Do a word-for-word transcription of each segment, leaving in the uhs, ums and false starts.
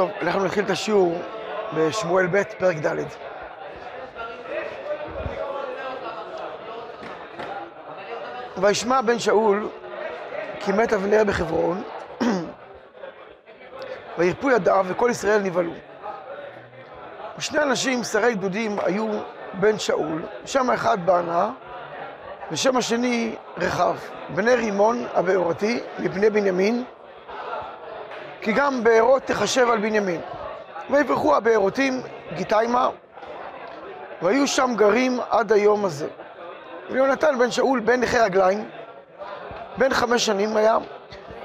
טוב, אנחנו נתחיל את השיעור בשמואל ב' פרק ד'. וישמע בן שאול כי מת אבנר בחברון, וירפו ידיו וכל ישראל נבהלו. ושני אנשים שרי גדודים היו בן שאול, שם האחד בענה ושם השני רחב, בני רימון הבאורתי מבני בנימין, כי גם בארות תחשב על בנימין. ויברחו הבארותים גיטיימה, והיו שם גרים עד היום הזה. ויונתן בן שאול בן נכה רגליים, בן חמש שנים היה,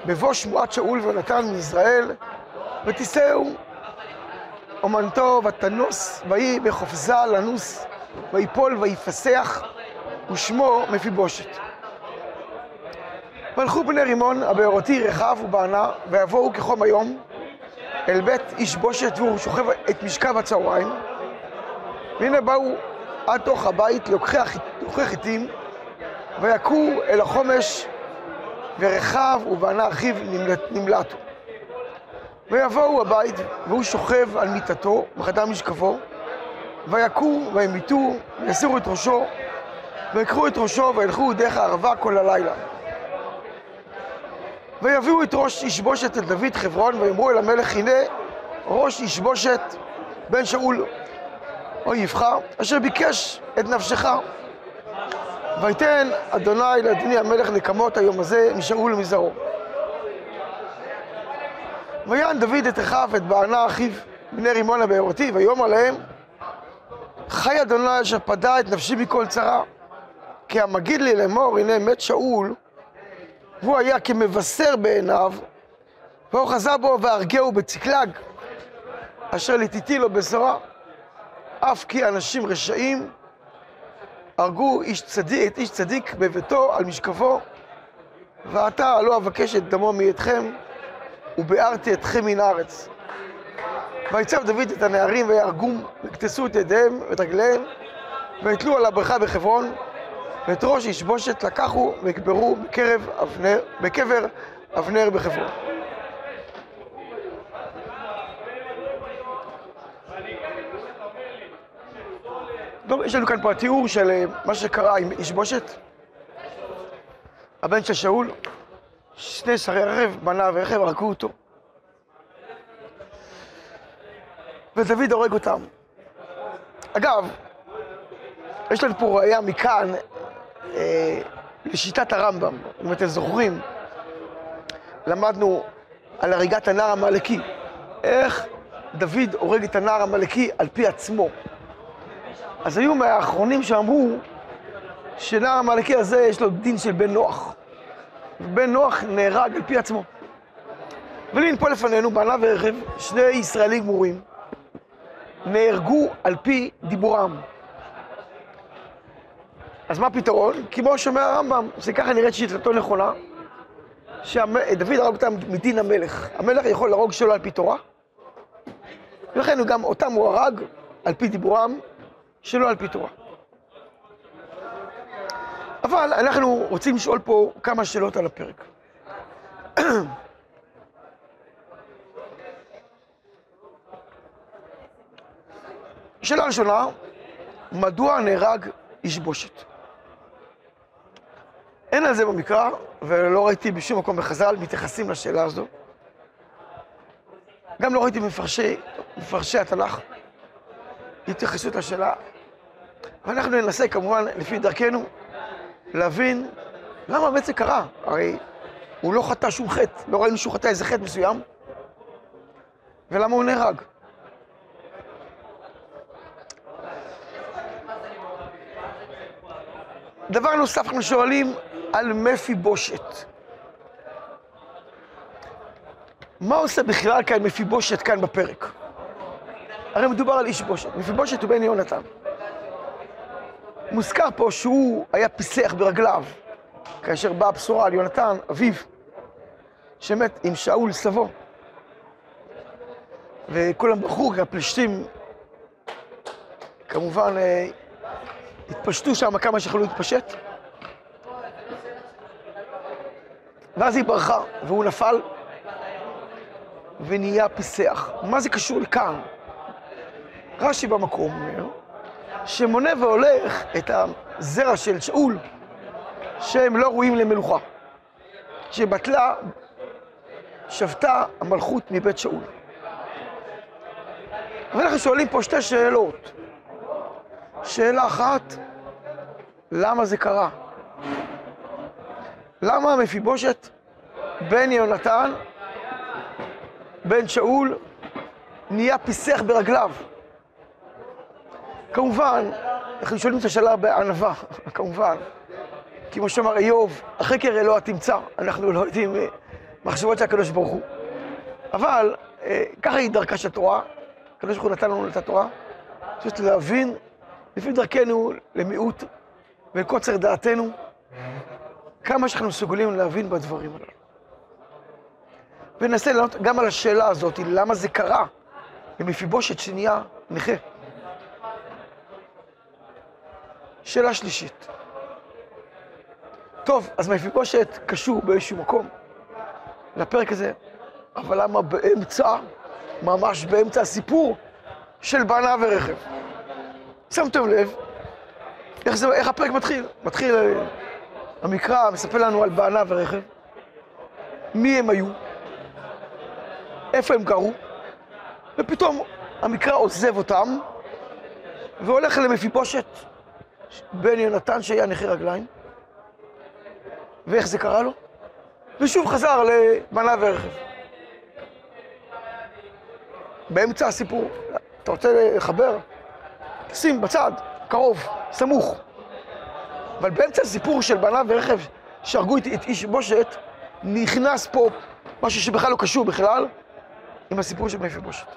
בבוא שמועת שאול ויונתן מישראל, ותישאו אומנתו ותנוס, ויהי בחופזה לנוס, ויפול ויפסח, ושמו מפיבושת. והלכו בני רימון הבארותי רחב ובענה, ויבואו כחום היום אל בית איש בושת, והוא שוכב את משכב הצהריים. והנה באו עד תוך הבית לוקחי חיטים, ויקו אל החומש, ורחב ובענה אחיו נמלטו. ויבואו הבית, והוא שוכב על מיטתו בחדר משכבו, ויקו וימיתו, ויסירו את ראשו, ויקחו את ראשו וילכו דרך הערבה כל הלילה. ויביאו את ראש ישבושת אל דוד חברון, ויאמרו אל המלך, הנה ראש ישבושת בן שאול אויבך, אשר ביקש את נפשך. ויתן אדוני לאדוני המלך נקמות היום הזה משאול ומזרעו. ויען דוד את רחב ואת בענה אחיו בני רימון הבארותי, ויאמר להם, חי אדוני אשר פדה את נפשי מכל צרה, כי המגיד לי לאמור, הנה מת שאול, והוא היה כמבשר בעיניו, והוא חזה בו והרגהו בצקלג, אשר לתיתי לו בשורה, אף כי אנשים רשעים הרגו איש צדיק, את איש צדיק בביתו על משכבו, ועתה לא אבקש את דמו מידכם, ובארתי אתכם מן הארץ. ויצב דוד את הנערים ויהרגום, וקטסו את ידיהם ואת רגליהם, ויתלו על הבריכה בחברון, ואת ראש ישבושת לקחו ויקברו בקבר אבנר בחברון. יש לנו כאן פה התיאור של מה שקרה עם ישבושת, הבן של שאול, שני שרי ערב, בנה ורחב, הרגו אותו. ודוד הורג אותם. אגב, יש לנו פה ראייה מכאן, לשיטת הרמב"ם, אם אתם זוכרים, למדנו על הריגת הנער המלכי, איך דוד הורג את הנער המלכי על פי עצמו. אז היו מהאחרונים שאמרו שנער המלכי הזה יש לו דין של בן נוח, ובן נוח נהרג על פי עצמו. ולין פה לפנינו, בענה ורכב, שני ישראלים גמורים, נהרגו על פי דיבורם. אז מה הפתרון? כי בואו שומע הרמב"ם, שככה נראית שיטתו נכונה, שדוד הרג אותם מדין המלך. המלך יכול להרוג שלא על פי תורה, ולכן גם אותם הוא הרג על פי דיבורם, שלא על פי תורה. אבל אנחנו רוצים לשאול פה כמה שאלות על הפרק. שאלה ראשונה, מדוע נהרג ישבושת? אין על זה במקרא, ולא ראיתי בשום מקום בחז"ל מתייחסים לשאלה הזו. גם לא ראיתי מפרשי, מפרשי התנ"ך התייחסות לשאלה. ואנחנו ננסה כמובן, לפי דרכנו, להבין למה בעצם קרה. הרי הוא לא חטא שום חטא, לא ראינו שהוא חטא איזה חטא מסוים, ולמה הוא נהרג. דבר נוסף, אנחנו שואלים על מפיבושת. מה עושה בכלל כאן מפיבושת כאן בפרק? הרי מדובר על איש בושת. מפיבושת הוא בן יונתן. מוזכר פה שהוא היה פיסח ברגליו, כאשר באה הבשורה על יונתן, אביו, שמת עם שאול סבו. וכולם ברחו, הפלשתים, כמובן, התפשטו שם כמה שיכולו להתפשט, ואז היא ברחה, והוא נפל, ונהיה פיסח. מה זה קשור לכאן? רש"י במקום אומר, שמונה והולך את הזרע של שאול, שהם לא ראויים למלוכה, שבטלה, שבתה המלכות מבית שאול. אבל אנחנו שואלים פה שתי שאלות. שאלה אחת, למה זה קרה? למה מפיבושת בן יונתן, בן שאול, נהיה פיסח ברגליו? כמובן, אנחנו שואלים את השאלה בענווה, כמובן. כמו שאמר איוב, החקר אלוה תמצא, אנחנו לא יודעים מחשבות של הקדוש ברוך הוא. אבל אה, ככה היא דרכה של התורה, הקדוש ברוך הוא נתן לנו את התורה, פשוט להבין לפי דרכנו למיעוט ולקוצר דעתנו, כמה שאנחנו מסוגלים להבין בדברים הללו. וננסה לענות גם על השאלה הזאת, למה זה קרה למפיבושת שנהיה נכה. שאלה שלישית. טוב, אז מפיבושת קשור באיזשהו מקום לפרק הזה, אבל למה באמצע, ממש באמצע הסיפור של בנה ורכב? שמתם לב איך, זה, איך הפרק מתחיל? מתחיל המקרא, מספר לנו על בנה ורכב, מי הם היו, איפה הם גרו, ופתאום המקרא עוזב אותם והולך למפיבושת בן יונתן שהיה נכה רגליים. ואיך זה קרה לו? ושוב חזר לבנה ורכב. באמצע הסיפור, אתה רוצה לחבר? שים בצד, קרוב, סמוך. אבל באמצע הסיפור של בנה ורכב שהרגו את, את איש בושת, נכנס פה משהו שבכלל לא קשור בכלל עם הסיפור של מפיבושת.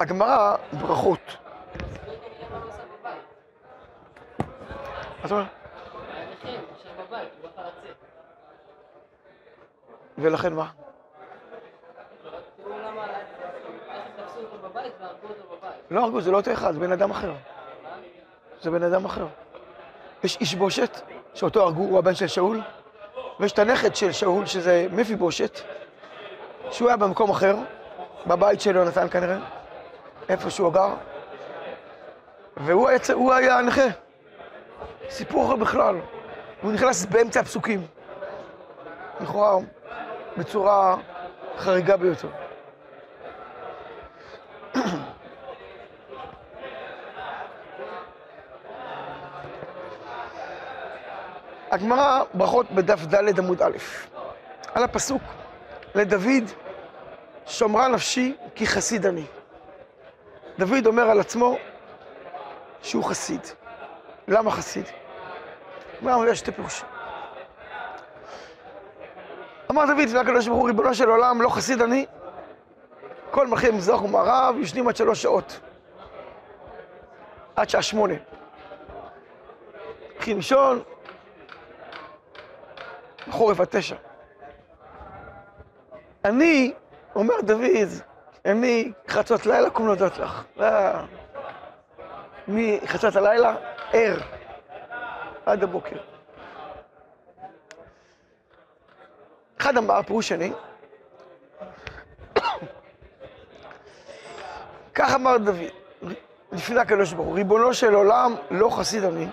הגמרא ברכות. אתה אומר? ולכן מה? לא הרגו, זה לא אותו אחד, זה בן אדם אחר. זה בן אדם אחר. יש איש בושת, שאותו הרגו, הוא הבן של שאול, ויש את הנכד של שאול, שזה מפיבושת, שהוא היה במקום אחר, בבית של יונתן כנראה, איפה שהוא גר, והוא היה הנכה. סיפור אחר בכלל. הוא נכנס באמצע הפסוקים. לכאורה, בצורה חריגה ביותר. הגמרא ברכות בדף ד' עמוד א', על הפסוק, לדוד, שומרה נפשי כי חסיד אני. דוד אומר על עצמו שהוא חסיד. למה חסיד? מה אומר? יש שתי פירושים. אמר דוד והקדוש ברוך הוא, ריבונו של עולם, לא חסיד אני. כל מלכי מזרח ומערב ישנים עד שלוש שעות. עד שעה שמונה. הולכים לישון, חורף עד תשע. אני, אומר דוד, אני חצות לילה קום להודות לך. מחצות הלילה, ער, עד הבוקר. אחד אמר, פירוש שני. כך אמר דוד, לפני הקדוש ברוך הוא, ריבונו של עולם, לא חסיד אני,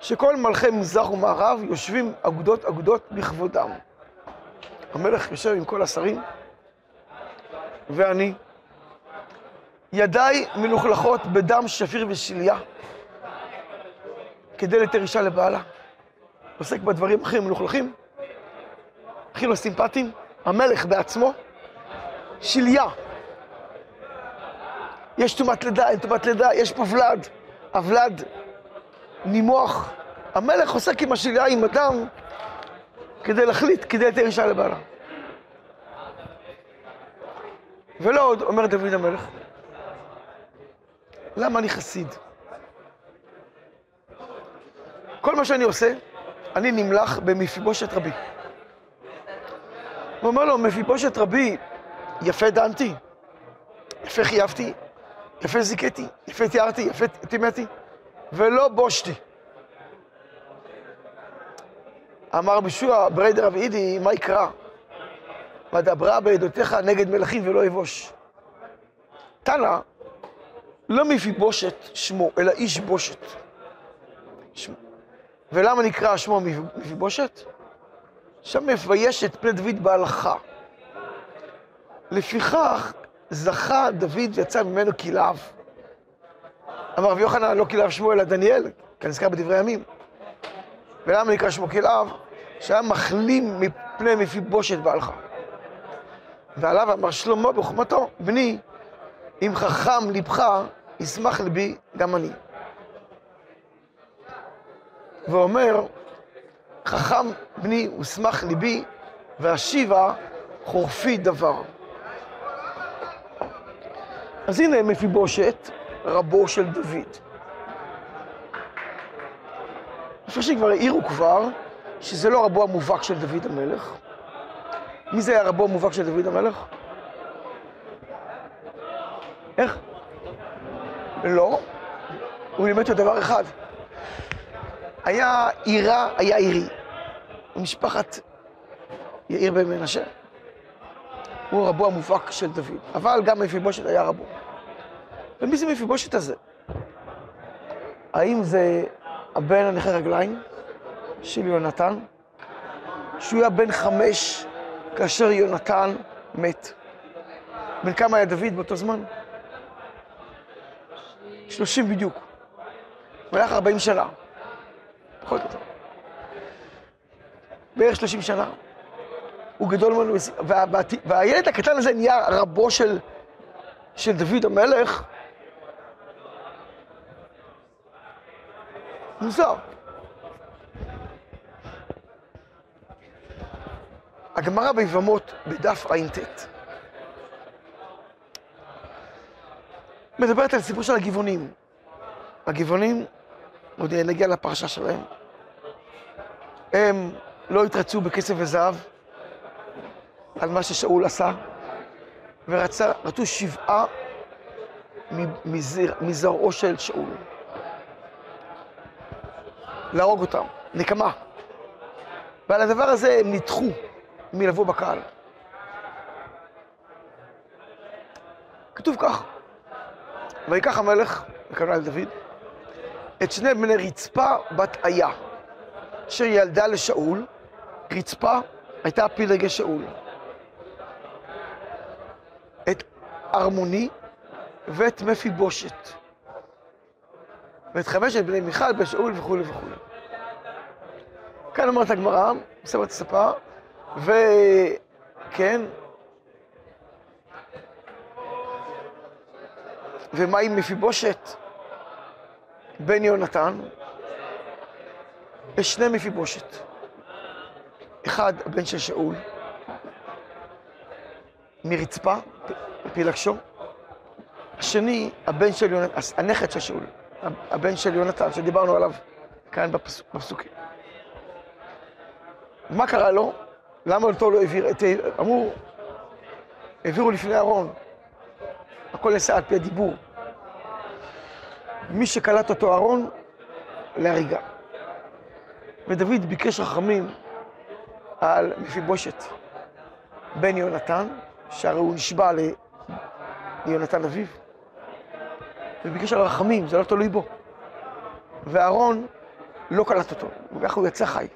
שכל מלכי מזרח ומערב יושבים אגודות אגודות בכבודם. המלך יושב עם כל השרים, ואני, ידיי מלוכלכות בדם שפיר ושליה, כדי לתת אישה לבעלה. עוסק בדברים הכי מלוכלכים, הכי לא סימפטיים, המלך בעצמו, שליה. יש תומת לידה, אין תומת לידה, יש פה ולד, הוולד נימוח. המלך עוסק עם השליה, עם אדם, כדי להחליט, כדי לתת אישה לבעלה. ולא עוד, אומר דוד המלך, למה אני חסיד? כל מה שאני עושה, אני נמלך במפיבושת רבי. הוא אומר לו, מפיבושת רבי, יפה דנתי, יפה חייבתי, יפה זיקתי, יפה תיארתי, יפה תימתי, ולא בושתי. אמר בישוע ברד רב אידי, מה יקרא? מדברה בעדותיך נגד מלכים ולא יבוש. תנא, לא מפיבושת שמו, אלא איש בושת. שמו. ולמה נקרא שמו מפיבושת? שם מביישת פני דוד בהלכה. לפיכך, זכה דוד יצא ממנו כלאב. אמר רבי יוחנן, לא כלאב שמו אלא דניאל, כנזכר בדברי הימים. ולמה נקרא שמו כלאב? שהיה מחלים מפני מפיבושת בהלכה. ועליו אמר שלמה בחוכמתו, בני, אם חכם לבך, ישמח לבי גם אני. ואומר, חכם בני ושמח לבי, והשיבה חורפי דבר. אז הנה מפיבושת, רבו של דוד. מפרשים כבר העירו כבר, שזה לא רבו המובהק של דוד המלך. מי זה היה רבו המובהק של דוד המלך? איך? לא. הוא לימד אותו דבר אחד. היה עירה, היה עירי. משפחת יאיר בן מנשה. הוא רבו המובהק של דוד. אבל גם מפיבושת היה רבו. ומי זה מפיבושת הזה? האם זה הבן הנכה רגליים של יונתן? שהוא היה בן חמש כאשר יונתן מת. בן כמה היה דוד באותו זמן? שלושים בדיוק. מלך ארבעים שנה. פחות או יותר. בערך שלושים שנה. הוא גדול ממנו, וה, וה, והילד הקטן הזה נהיה רבו של, של דוד המלך. מוזר. הגמרא ביבמות בדף ע"ט. מדברת על סיפור של הגבעונים. הגבעונים, עוד נגיע לפרשה שלהם, הם לא התרצו בכסף וזהב על מה ששאול עשה, ורצו שבעה מזרעו של שאול. להרוג אותם, נקמה. ועל הדבר הזה הם נדחו מלבוא בקהל. כתוב כך, ויקח המלך, הכוונה לדוד, את שני בני רצפה בת איה, אשר ילדה לשאול. רצפה הייתה פילגי שאול. את ארמוני ואת מפיבושת. ואת חמשת בני מיכל בשאול וכו' וכו'. כאן אומרת הגמרא, שמה את הספה, וכן, ומה עם מפיבושת בן יונתן? יש שני מפיבושת. אחד, הבן של שאול, מרצפה, פילגשו. השני, הבן של יונתן, הנכד של שאול, הבן של יונתן, שדיברנו עליו כאן בפסוקים. מה קרה לו? למה אותו לא העביר? אמרו, העבירו לפני אהרון. הכל נעשה על פי הדיבור. מי שקלט אותו אהרון, להריגה. ודוד ביקש רחמים על מפיבושת בן יונתן, שהרי הוא נשבע ליונתן אביו. וביקש על רחמים, זה לא תלוי בו. ואהרון לא קלט אותו, וכך הוא יצא חי.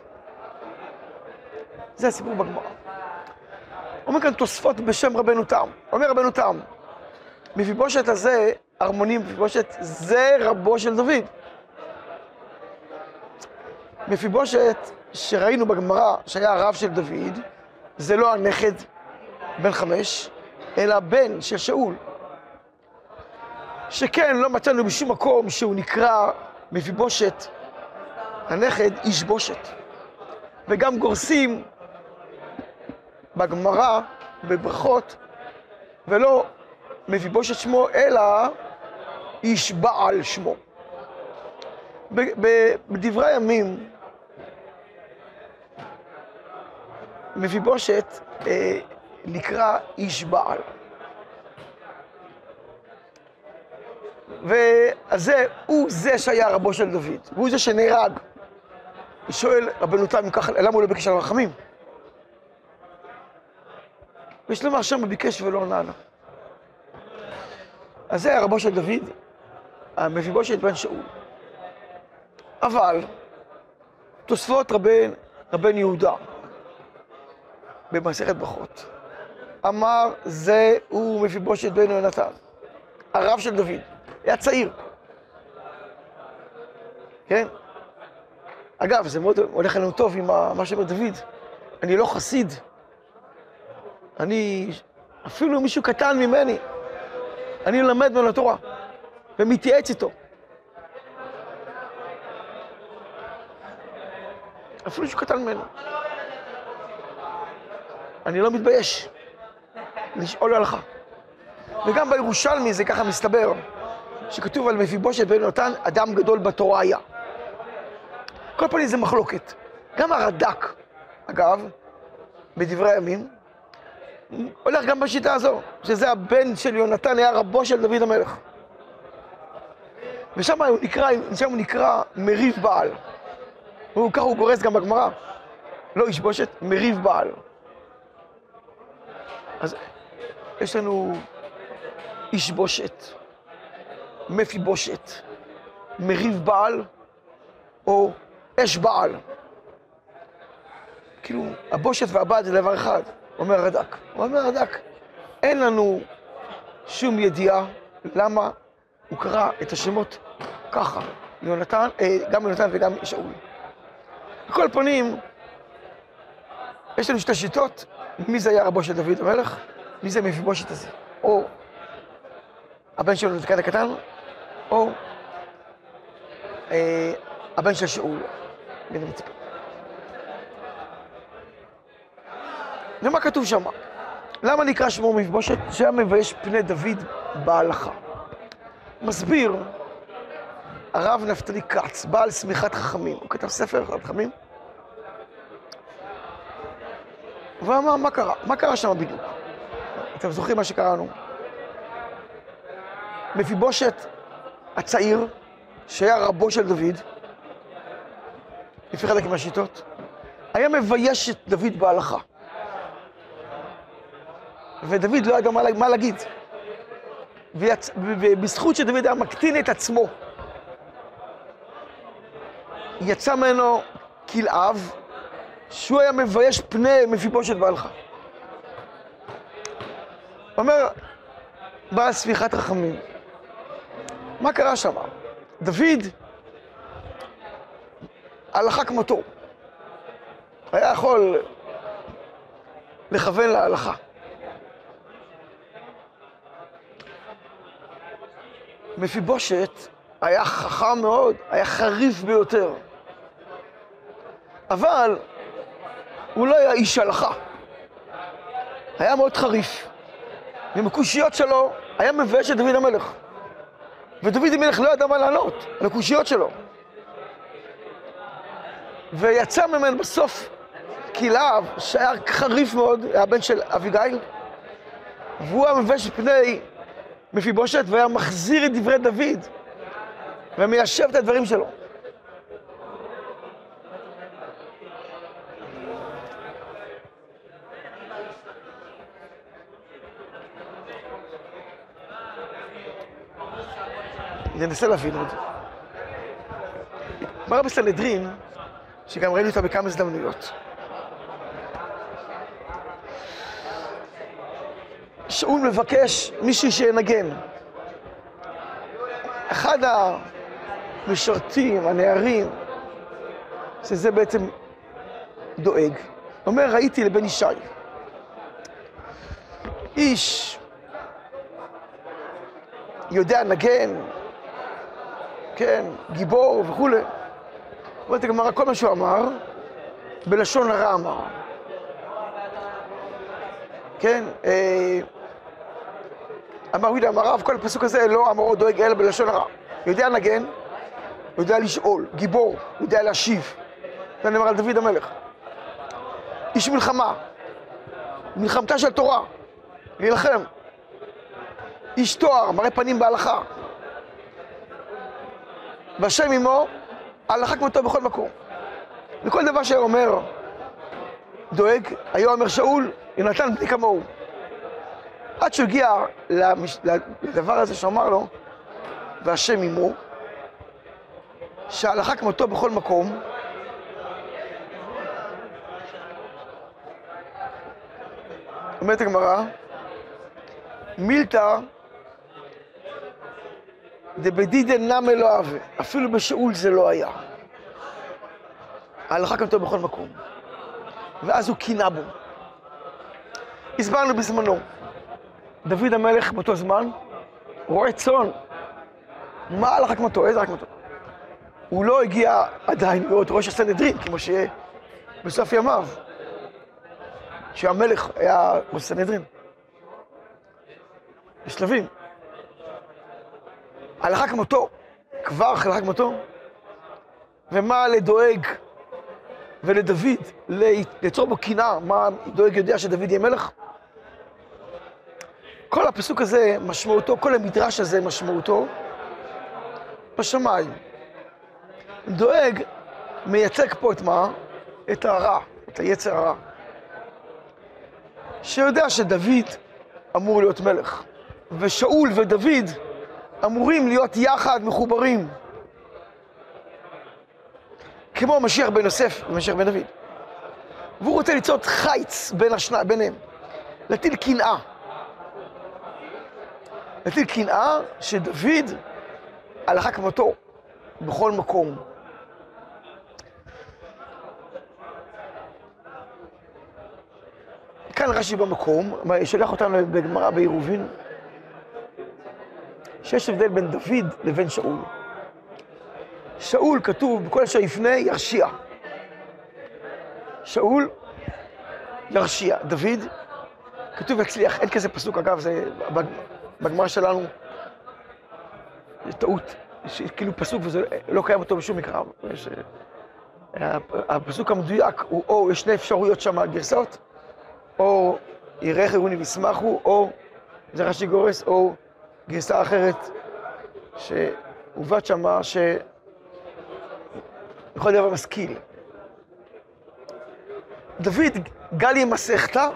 זה הסיפור בגמרא. אומר כאן תוספות בשם רבנו תם. אומר רבנו תם, מפיבושת הזה, ארמוני מפיבושת, זה רבו של דוד. מפיבושת שראינו בגמרא שהיה הרב של דוד, זה לא הנכד בן חמש, אלא בן של שאול. שכן לא מצאנו בשום מקום שהוא נקרא מפיבושת, הנכד איש בושת. וגם גורסים בגמרא, בברכות, ולא מפיבושת שמו, אלא איש בעל שמו. בדברי הימים, מפיבושת אה, נקרא איש בעל. וזה, הוא זה שהיה רבו של דוד, והוא זה שנהרג. הוא שואל רבנו תם ככה, למה הוא לא ביקש על הרחמים? ויש לומר שם הוא ביקש ולא ענה לו. אז זה היה רבו של דוד, המפיבושת בן שאול. אבל תוספות רבן, רבן יהודה במסכת ברכות אמר זה הוא מפיבושת בן יהונתן, הרב של דוד, היה צעיר. כן? אגב, זה מאוד הולך לנו טוב עם מה שאומר דוד. אני לא חסיד. אני, אפילו מישהו קטן ממני, אני לומד ממנו תורה ומתייעץ איתו. אפילו מישהו קטן ממנו. אני לא מתבייש לשאול עליך. וגם בירושלמי זה ככה מסתבר, שכתוב על מפיבושת בן יהונתן, אדם גדול בתורה היה. כל פנים זה מחלוקת. גם הרד"ק, אגב, בדברי הימים, הולך גם בשיטה הזו, שזה הבן של יהונתן, היה רבו של דוד המלך. ושם הוא נקרא, שם הוא נקרא מריב בעל. וכך הוא גורס גם בגמרא, לא ישבושת, מריב בעל. אז יש לנו ישבושת, מפיבושת, מריב בעל, או אש בעל. כאילו, הבושת והבעל זה דבר אחד, אומר הרד"ק. הוא אומר הרד"ק, אין לנו שום ידיעה למה הוא קרא את השמות ככה, יהונתן, גם יהונתן וגם שאול. בכל פנים, יש לנו שתי שיטות, מי זה היה רבו של דוד המלך, מי זה מפיבושת הזה, או הבן של יהונתן הקטן, או אה, הבן של שאול. ומה כתוב שם? למה נקרא שמו מפיבושת? שהיה מבייש פני דוד בהלכה. מסביר הרב נפתלי כץ, בעל סמיכת חכמים. הוא כתב ספר על חכמים. ואמר, מה קרה? מה קרה שם בדיוק? אתם זוכרים מה שקראנו? מפיבושת הצעיר, שהיה רבו של דוד, לפי חלק מהשיטות, היה מבייש את דוד בהלכה. ודוד לא ידע מה להגיד. ובזכות שדוד היה מקטין את עצמו, יצא ממנו כלאב, שהוא היה מבייש פני מפיבושת בהלכה. אומר, באה ספיחת רחמים. מה קרה שם? דוד, הלכה כמותו, היה יכול לכוון להלכה. מפיבושת היה חכם מאוד, היה חריף ביותר. אבל הוא לא היה איש הלכה. היה מאוד חריף. עם הקושיות שלו היה מבייש את דוד המלך. ודוד המלך לא ידע מה לענות על הקושיות שלו. ויצא ממנו בסוף כלאב שהיה חריף מאוד, היה בן של אביגיל, והוא היה מבייש את פני מפיבושת והיה מחזיר את דברי דוד ומיישב את הדברים שלו. ננסה להבין עוד. מראה בסנהדרין, שגם ראינו אותה בכמה הזדמנויות. שאול מבקש מישהו שינגן. אחד המשרתים, הנערים, שזה בעצם דואג, אומר, ראיתי לבן ישי. איש יודע נגן, כן, גיבור וכו'. אומרת הגמרא, כל מה שהוא אמר, בלשון הרע אמר. כן, אמר יהודה המערב, כל הפסוק הזה לא אמרו דואג אלא בלשון הרע. יודע נגן, יודע לשאול, גיבור, יודע להשיב. זה נאמר על דוד המלך. איש מלחמה, מלחמתה של תורה, להילחם. איש תואר, מראה פנים בהלכה. והשם עמו, הלכה כמותו בכל מקום. וכל דבר שאומר, דואג, היה אומר שאול, יונתן בני כמוהו. עד שהוא הגיע למש... לדבר הזה שאמר לו, והשם עמו, שהלכה כמותו בכל מקום, אומרת הגמרא, מילתא דבדידן נמי לא אבה, אפילו בשאול זה לא היה. ההלכה כמותו בכל מקום. ואז הוא קינה בו. הסברנו בזמנו, דוד המלך באותו זמן רועה צאן. מה ההלכה כמותו? איזה הלכה כמותו? הוא לא הגיע עדיין להיות ראש הסנהדרין, כמו שיהיה בסוף ימיו, שהמלך היה ראש הסנהדרין. בשלבים. הלכה כמותו, כבר הלכה כמותו, ומה לדואג ולדוד, ליצור בו קינה, מה דואג יודע שדוד יהיה מלך? כל הפסוק הזה משמעותו, כל המדרש הזה משמעותו, בשמיים. דואג מייצג פה את מה? את הרע, את היצר הרע. שיודע שדוד אמור להיות מלך, ושאול ודוד אמורים להיות יחד מחוברים. כמו משיח בן יוסף ומשיח בן דוד. והוא רוצה ליצור חיץ בין השני, ביניהם. להטיל קנאה. להטיל קנאה שדוד הלכה כמותו בכל מקום. כאן רש"י במקום, שולח אותנו בגמרא בעירובין, שיש הבדל בין דוד לבין שאול. שאול כתוב, בכל אשר יפנה ירשיע. שאול ירשיע. דוד כתוב יצליח. אין כזה פסוק, אגב, זה בגמרא שלנו. זה טעות. יש כאילו פסוק וזה לא קיים אותו בשום מקרא. יש, הפסוק המדויק הוא או, יש שני אפשרויות שם גרסאות, או יראה חירוני וישמחו, או זה רש"י גורס, או גרסה אחרת שהובאת שמה שיכול להיות משכיל. דוד גלי מסכתא,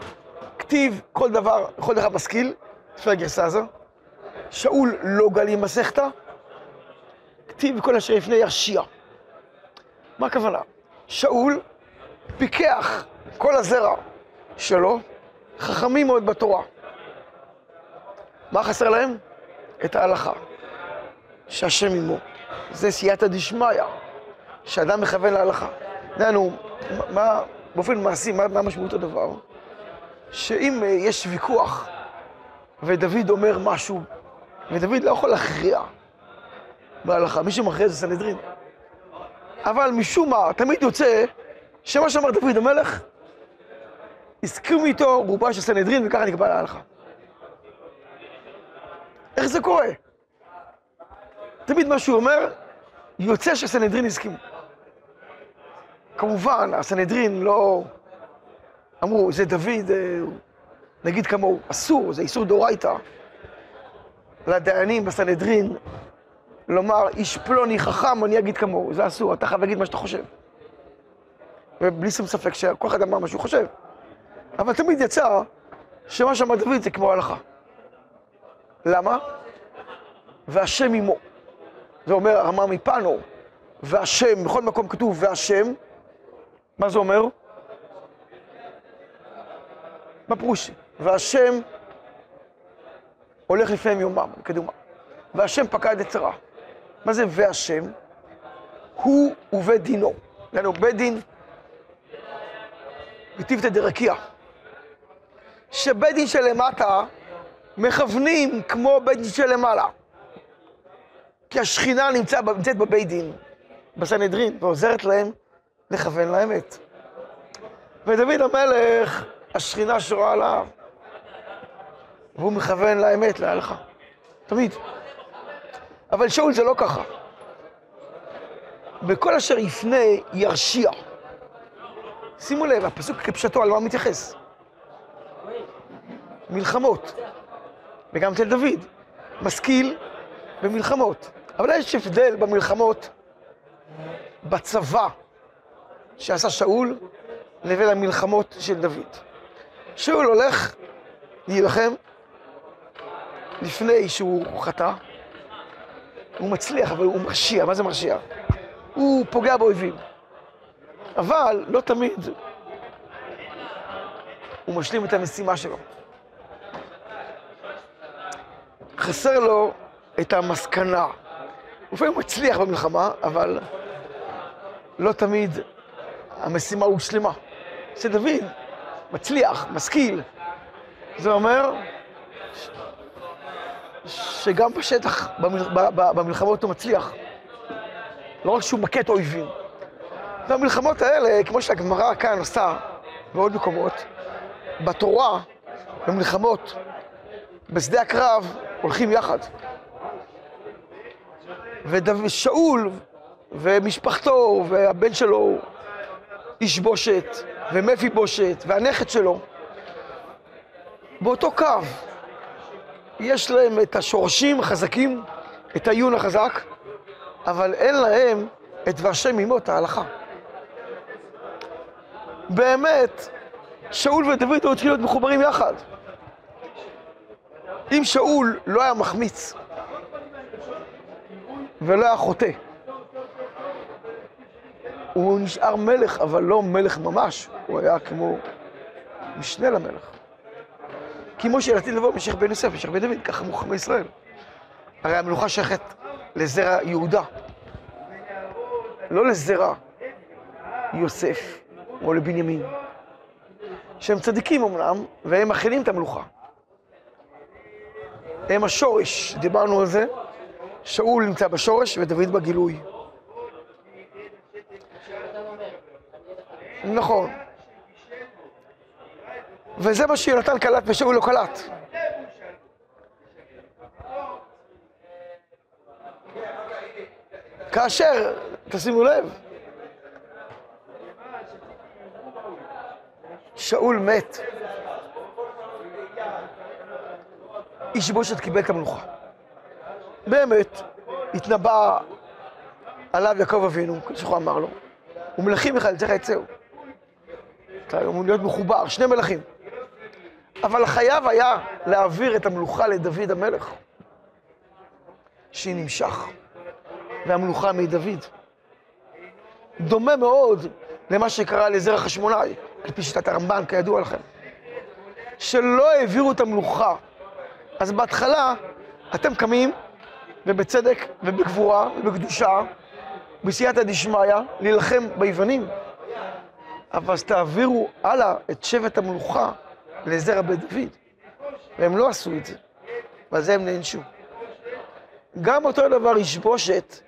כתיב כל דבר, כל דבר משכיל, לפי הגרסה הזו. שאול לא גלי מסכתא, כתיב כל אשר יפנה ירשיע. מה הכוונה? שאול פיקח כל הזרע שלו, חכמים מאוד בתורה. מה חסר להם? את ההלכה, שהשם עמו. זה סייעתא דשמיא, שאדם מכוון להלכה. דהיינו, מה, באופן מעשי, מה, מה משמעות הדבר? שאם יש ויכוח, ודוד אומר משהו, ודוד לא יכול להכריע בהלכה, מי שמכריע זה סנהדרין. אבל משום מה, תמיד יוצא שמה שאמר דוד המלך, הסכימו איתו רובה של סנהדרין, וככה נקבע להלכה. איך זה קורה? תמיד מה שהוא אומר, יוצא שהסנהדרין הסכימו. כמובן, הסנהדרין לא אמרו, זה דוד, נגיד כמוהו, אסור, זה איסור דאורייתא. לדיינים בסנהדרין לומר, איש פלוני חכם, אני אגיד כמוהו, זה אסור, אתה חייב להגיד מה שאתה חושב. ובלי שום ספק שכל אחד אמר מה שהוא חושב. אבל תמיד יצא שמה שאמר דוד זה כמו הלכה. למה? והשם עמו. זה אומר הרמה מפנו, והשם, בכל מקום כתוב והשם. מה זה אומר? מה פירוש? והשם הולך לפניהם יומם, קדומה. והשם פקד את רע. מה זה והשם? הוא ובית דינו. לנו בית דין וטיבתא דרקיע. שבית דין שלמטה מכוונים כמו בית דין שלמעלה. כי השכינה נמצאת בבית דין, בסנהדרין, ועוזרת להם לכוון לאמת. ודוד המלך, השכינה שורה עליו, והוא מכוון לאמת, להלכה. תמיד. אבל שאול זה לא ככה. בכל אשר יפנה ירשיע. שימו לב, הפסוק כפשטו על מה מתייחס. מלחמות, וגם תל דוד, משכיל במלחמות. אבל יש הבדל במלחמות, בצבא שעשה שאול, לבין המלחמות של דוד. שאול הולך להילחם לפני שהוא חטא, הוא מצליח, אבל הוא מרשיע. מה זה מרשיע? הוא פוגע באויבים, אבל לא תמיד הוא משלים את המשימה שלו. חסר לו את המסקנה. לפעמים הוא מצליח במלחמה, אבל לא תמיד המשימה הושלמה. שדוד מצליח, משכיל, זה אומר שגם בשטח, במלחמות הוא מצליח. לא רק שהוא מכת אויבים. והמלחמות האלה, כמו שהגמרא כאן עושה בעוד מקומות, בתורה, במלחמות, בשדה הקרב, הולכים יחד. ושאול ומשפחתו והבן שלו, איש בושת ומפי בושת והנכד שלו, באותו קו יש להם את השורשים החזקים, את העיון החזק, אבל אין להם את והשם עמו, את ההלכה. באמת, שאול ודוד היו התחילו להיות מחוברים יחד. אם שאול לא היה מחמיץ ולא היה חוטא, הוא נשאר מלך, אבל לא מלך ממש, הוא היה כמו משנה למלך. כמו שילתיד לבוא משיח בן יוסף, משיח בן דוד, ככה מוחמי ישראל. הרי המלוכה שייכת לזרע יהודה, לא לזרע יוסף או לבנימין, שהם צדיקים אמנם, והם מכילים את המלוכה. הם השורש, דיברנו על זה, שאול נמצא בשורש ודוד בגילוי. נכון. וזה מה שיונתן קלט ושאול לא קלט. כאשר, תשימו לב, שאול מת, איש בושת קיבל כמלוכה. באמת, התנבא עליו יעקב אבינו, כשהוא אמר לו, ומלכים לך לצריך יצאו. אתה אמור להיות מחובר, שני מלכים. אבל חייב היה להעביר את המלוכה לדוד המלך, שהיא נמשך, והמלוכה מדוד. דומה מאוד למה שקרה לזרע חשמונאי, על פי שיטת הרמב"ן, כידוע לכם, שלא העבירו את המלוכה. אז בהתחלה אתם קמים, ובצדק, ובגבורה, ובקדושה, בסייעתא דשמיא, להילחם ביוונים. אבל אז תעבירו הלאה את שבט המלוכה לזרע בית דוד. והם לא עשו את זה, ועל זה הם נענשו. גם אותו דבר איש בושת,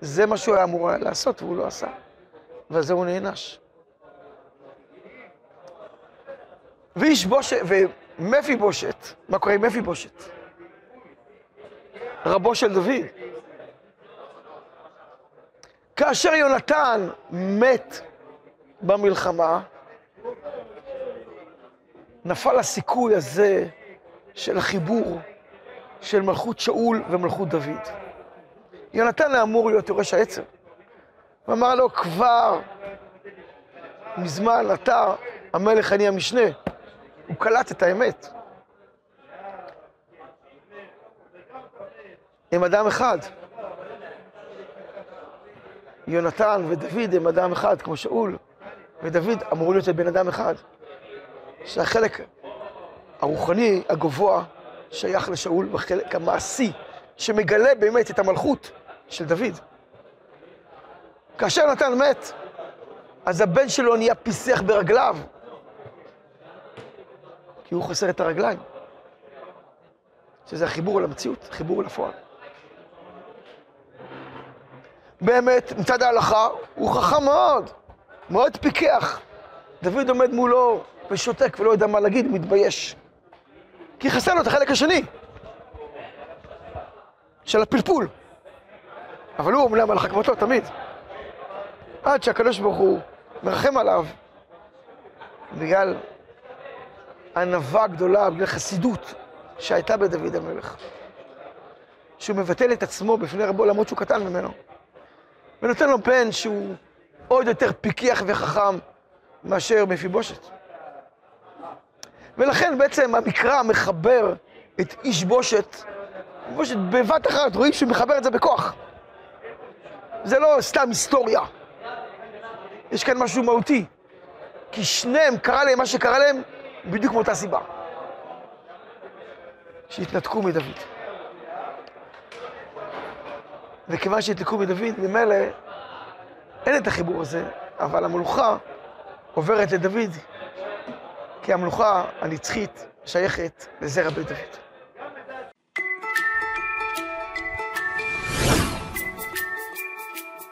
זה מה שהוא היה אמור לעשות, והוא לא עשה. ועל זה הוא נענש. ואיש בושת, ומפי בושת, מה קורה עם מפי בושת? רבו של דוד. כאשר יונתן מת במלחמה, נפל הסיכוי הזה של החיבור של מלכות שאול ומלכות דוד. יונתן אמור להיות יורש העצר. הוא אמר לו, כבר מזמן אתה המלך, אני המשנה. הוא קלט את האמת. הם אדם אחד. יונתן ודוד הם אדם אחד, כמו שאול ודוד אמרו להיות בן אדם אחד, שהחלק הרוחני הגבוה שייך לשאול, והחלק המעשי שמגלה באמת את המלכות של דוד. כאשר נתן מת, אז הבן שלו נהיה פיסח ברגליו, כי הוא חסר את הרגליים, שזה החיבור למציאות, חיבור לפועל. באמת, מצד ההלכה, הוא חכם מאוד, מאוד פיקח. דוד עומד מולו ושותק ולא יודע מה להגיד, מתבייש. כי חסר לו את החלק השני של הפלפול. אבל הוא אומנם על חכמתו תמיד. עד שהקדוש ברוך הוא מרחם עליו, בגלל ענווה גדולה, בגלל חסידות שהייתה בדוד המלך. שהוא מבטל את עצמו בפני רבו למרות שהוא קטן ממנו. ונותן לו פן שהוא עוד יותר פיקח וחכם מאשר מפיבושת. ולכן בעצם המקרא מחבר את איש בושת, בושת בבת אחת, רואים שהוא מחבר את זה בכוח. זה לא סתם היסטוריה. יש כאן משהו מהותי. כי שניהם קרה להם מה שקרה להם בדיוק מאותה סיבה. שהתנתקו מדוד. וכיוון שהתנתקו מדוד, ממילא אין את החיבור הזה, אבל המלוכה עוברת לדוד, כי המלוכה הנצחית שייכת לזרע בית דוד.